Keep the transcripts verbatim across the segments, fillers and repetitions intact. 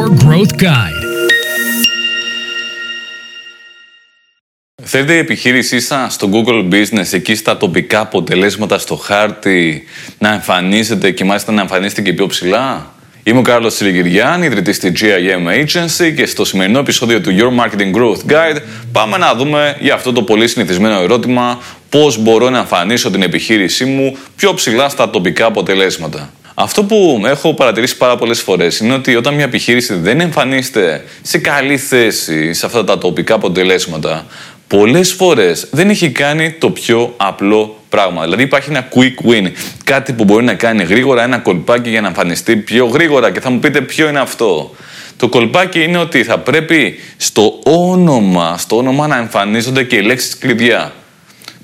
Your Growth Guide. Θέλετε η επιχείρησή σας στο Google Business, εκεί στα τοπικά αποτελέσματα στο χάρτη, να εμφανίζετε και μάλιστα να εμφανίζετε και πιο ψηλά? Είμαι ο Κάρλος Στριγκιριάνη, ιδρυτής στη τζι άι εμ Agency, και στο σημερινό επεισόδιο του Your Marketing Growth Guide πάμε να δούμε για αυτό το πολύ συνηθισμένο ερώτημα: πώς μπορώ να εμφανίσω την επιχείρησή μου πιο ψηλά στα τοπικά αποτελέσματα? Αυτό που έχω παρατηρήσει πάρα πολλές φορές είναι ότι όταν μια επιχείρηση δεν εμφανίζεται σε καλή θέση σε αυτά τα τοπικά αποτελέσματα, πολλές φορές δεν έχει κάνει το πιο απλό πράγμα. Δηλαδή υπάρχει ένα quick win, κάτι που μπορεί να κάνει γρήγορα, ένα κολπάκι για να εμφανιστεί πιο γρήγορα. Και θα μου πείτε ποιο είναι αυτό. Το κολπάκι είναι ότι θα πρέπει στο όνομα, στο όνομα να εμφανίζονται και οι λέξεις κλειδιά.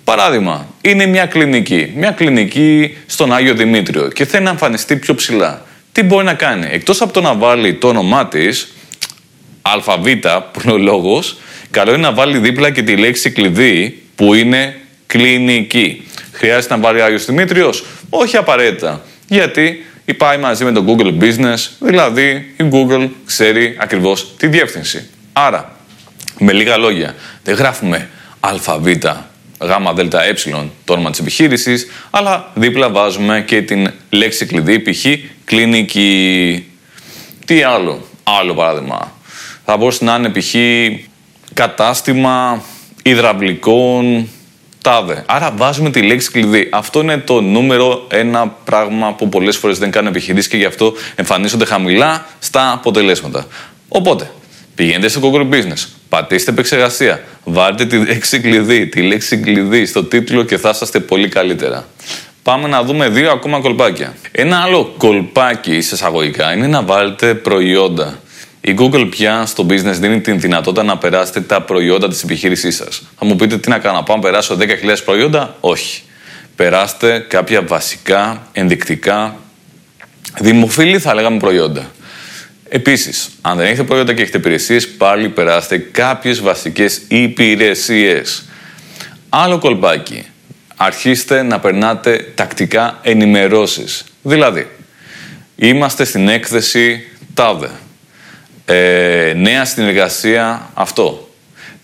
Παράδειγμα, είναι μια κλινική. Μια κλινική στον Άγιο Δημήτριο και θέλει να εμφανιστεί πιο ψηλά. Τι μπορεί να κάνει? Εκτός από το να βάλει το όνομά της, ΑΒ που είναι ο λόγος, καλό είναι να βάλει δίπλα και τη λέξη κλειδί που είναι κλινική. Χρειάζεται να βάλει Άγιος Δημήτριος? Όχι απαραίτητα. Γιατί πάει μαζί με το Google Business, δηλαδή η Google ξέρει ακριβώς τη διεύθυνση. Άρα, με λίγα λόγια, δεν γράφουμε ΑΒ, γάμα, δέλτα, ε, το όνομα της επιχείρησης, αλλά δίπλα βάζουμε και την λέξη κλειδί, π.χ. κλινική. Τι άλλο, άλλο παράδειγμα. Θα μπορούσε να είναι π.χ. κατάστημα υδραυλικών τάδε. Άρα βάζουμε τη λέξη κλειδί. Αυτό είναι το νούμερο ένα πράγμα που πολλές φορές δεν κάνουν επιχειρήσεις και γι' αυτό εμφανίζονται χαμηλά στα αποτελέσματα. Οπότε, πηγαίνετε στο Google Business, πατήστε επεξεργασία, βάλτε τη λέξη κλειδί, τη λέξη κλειδί στο τίτλο και θα είσαστε πολύ καλύτερα. Πάμε να δούμε δύο ακόμα κολπάκια. Ένα άλλο κολπάκι, εισαγωγικά, είναι να βάλετε προϊόντα. Η Google πια στο business δίνει την δυνατότητα να περάσετε τα προϊόντα της επιχείρησής σας. Θα μου πείτε τι να κάνω, πάω να περάσω δέκα χιλιάδες προϊόντα? Όχι. Περάστε κάποια βασικά, ενδεικτικά, δημοφιλή θα λέγαμε προϊόντα. Επίσης, αν δεν έχετε προϊόντα και έχετε υπηρεσίες, πάλι περάστε κάποιες βασικές υπηρεσίες. Άλλο κολπάκι. Αρχίστε να περνάτε τακτικά ενημερώσεις. Δηλαδή, είμαστε στην έκθεση τάδε. Ε, νέα συνεργασία αυτό.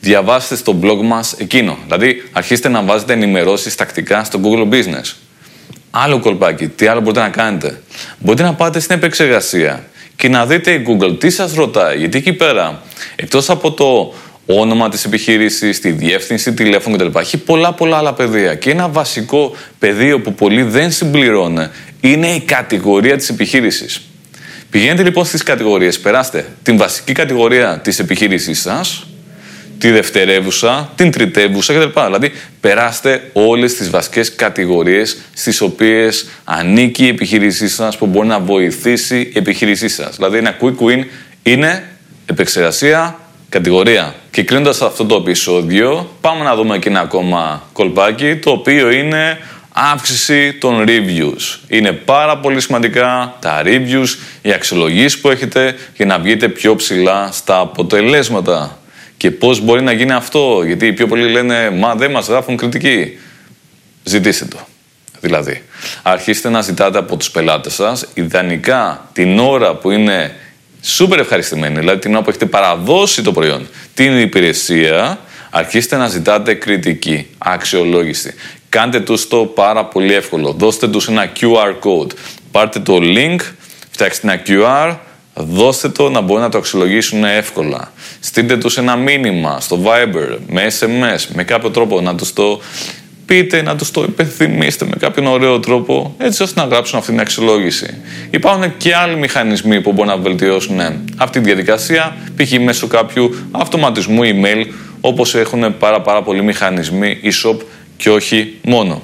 Διαβάστε στο blog μας εκείνο. Δηλαδή, αρχίστε να βάζετε ενημερώσεις τακτικά στο Google Business. Άλλο κολπάκι. Τι άλλο μπορείτε να κάνετε? Μπορείτε να πάτε στην επεξεργασία και να δείτε η Google τι σας ρωτάει. Γιατί εκεί πέρα, εκτός από το όνομα της επιχείρησης, τη διεύθυνση, τηλέφωνο κτλ, έχει πολλά πολλά άλλα πεδία. Και ένα βασικό πεδίο που πολλοί δεν συμπληρώνουν είναι η κατηγορία της επιχείρησης. Πηγαίνετε λοιπόν στις κατηγορίες, περάστε την βασική κατηγορία της επιχείρησής σας, τη δευτερεύουσα, την τριτεύουσα κτλ. Δηλαδή, περάστε όλες τις βασικές κατηγορίες στις οποίες ανήκει η επιχείρησή σας, που μπορεί να βοηθήσει η επιχείρησή σας. Δηλαδή, ένα quick win είναι επεξεργασία, κατηγορία. Και κλείνοντας αυτό το επεισόδιο, πάμε να δούμε και ένα ακόμα κολπάκι, το οποίο είναι αύξηση των reviews. Είναι πάρα πολύ σημαντικά τα reviews, οι αξιολογίες που έχετε, για να βγείτε πιο ψηλά στα αποτελέσματα. Και πώς μπορεί να γίνει αυτό? Γιατί οι πιο πολλοί λένε «Μα δεν μας γράφουν κριτική». Ζητήστε το. Δηλαδή, αρχίστε να ζητάτε από τους πελάτες σας, ιδανικά την ώρα που είναι σούπερ ευχαριστημένοι, δηλαδή την ώρα που έχετε παραδώσει το προϊόν, την υπηρεσία, αρχίστε να ζητάτε κριτική, αξιολόγηση. Κάντε τους το πάρα πολύ εύκολο. Δώστε τους ένα κιου αρ code. Πάρτε το link, φτιάξτε ένα κιου αρ, δώστε το να μπορούν να το αξιολογήσουν εύκολα. Στείλτε τους ένα μήνυμα στο Viber, με ες εμ ες, με κάποιο τρόπο να τους το πείτε, να τους το υπενθυμίσετε με κάποιον ωραίο τρόπο, έτσι ώστε να γράψουν αυτή την αξιολόγηση. Υπάρχουν και άλλοι μηχανισμοί που μπορούν να βελτιώσουν αυτή τη διαδικασία, π.χ. μέσω κάποιου αυτοματισμού email, όπως έχουν πάρα, πάρα πολλοί μηχανισμοί e-shop και όχι μόνο.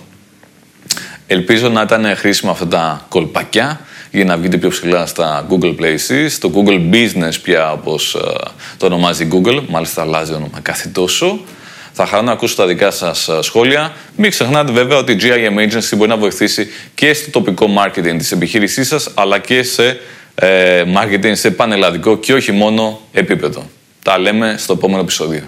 Ελπίζω να ήταν χρήσιμα αυτά τα κολπακιά για να βγείτε πιο ψηλά στα Google Places, στο Google Business πια, όπως uh, το ονομάζει Google, μάλιστα αλλάζει όνομα κάθε τόσο. Θα χαρώ να ακούσω τα δικά σας σχόλια. Μην ξεχνάτε βέβαια ότι η τζι άι εμ Agency μπορεί να βοηθήσει και στο τοπικό marketing της επιχείρησής σας, αλλά και σε ε, marketing σε πανελλαδικό και όχι μόνο επίπεδο. Τα λέμε στο επόμενο επεισόδιο.